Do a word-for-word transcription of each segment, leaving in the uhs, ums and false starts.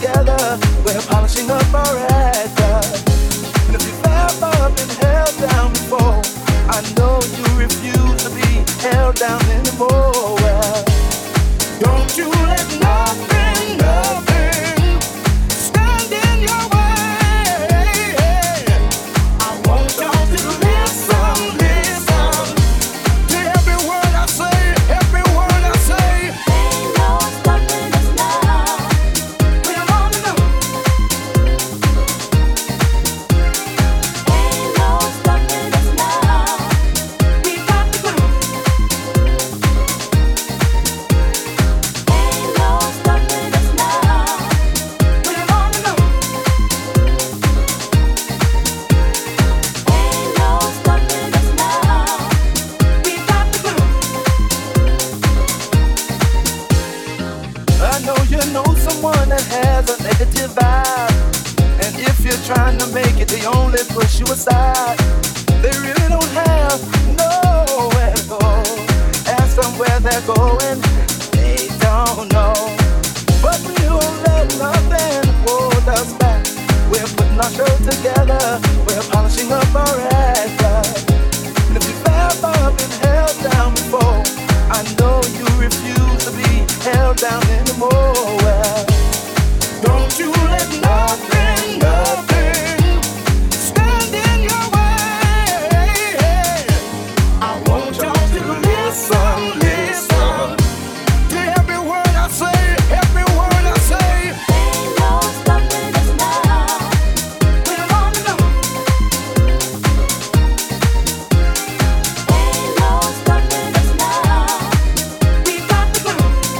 together. We're polishing up our acts. And if you've ever been held down before, I know you refuse to be held down anymore. Well, don't you let nothing, nothing stand in your way. I want y'all to listen, listen to every word I say, every word I say. They know what's happening now. We're on the move. They know what's happening now. We got the groove. They know what's happening now. We're on the move. They know what's happening now. We got the groove. I know you know someone that has a negative vibe, and if you're trying to make it, they only push you aside. They really don't have nowhere to go. Ask them where they're going, they don't know. But we won't let nothing hold us back. We're putting our show together. We're polishing up our act. And if you've ever been held down before, I know you refuse to be held down anymore. Well, don't you let nothing, nothing stand in your way. I want y'all to listen, listen to every word I say, every word I say. They know what's happening now. We're on the move. They know what's happening now. We got the groove.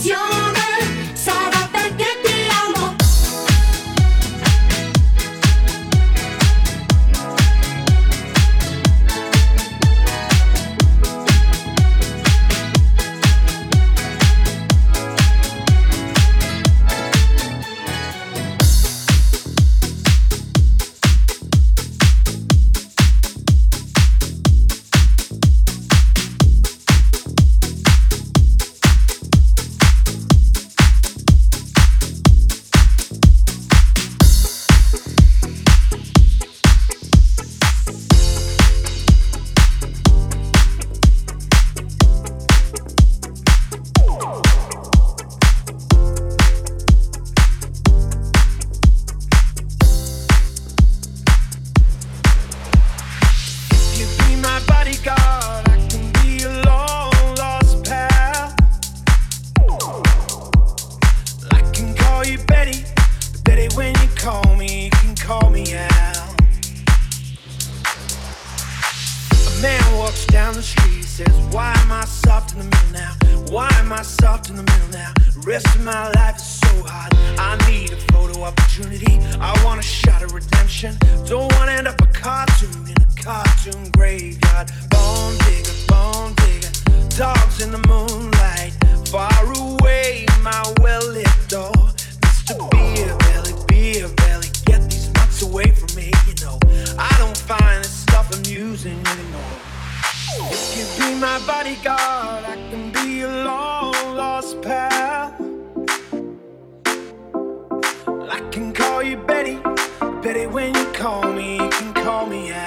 Call me out.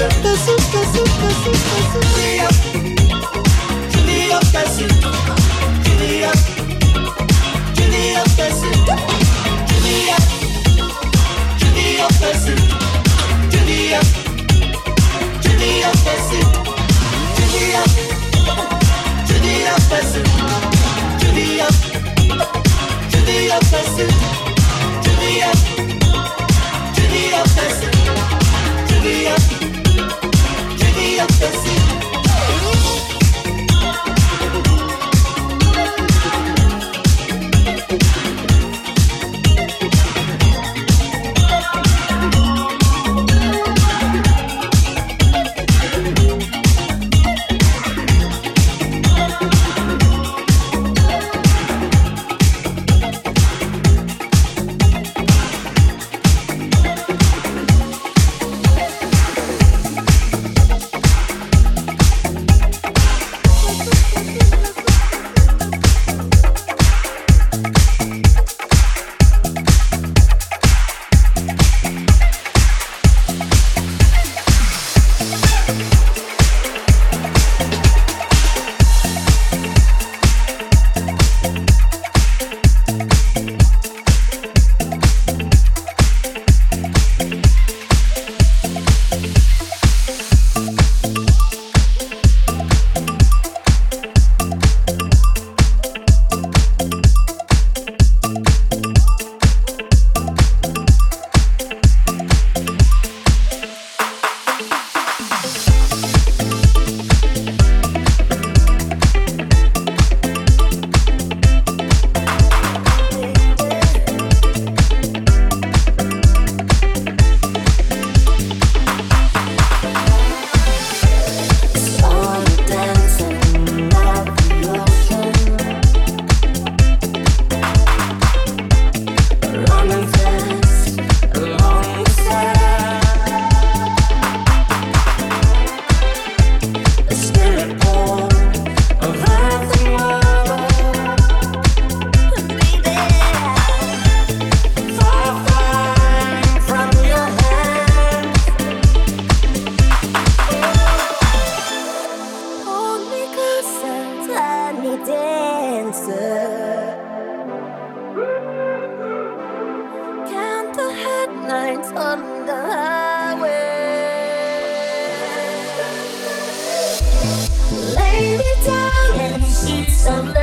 Lay me down in the sheets of love.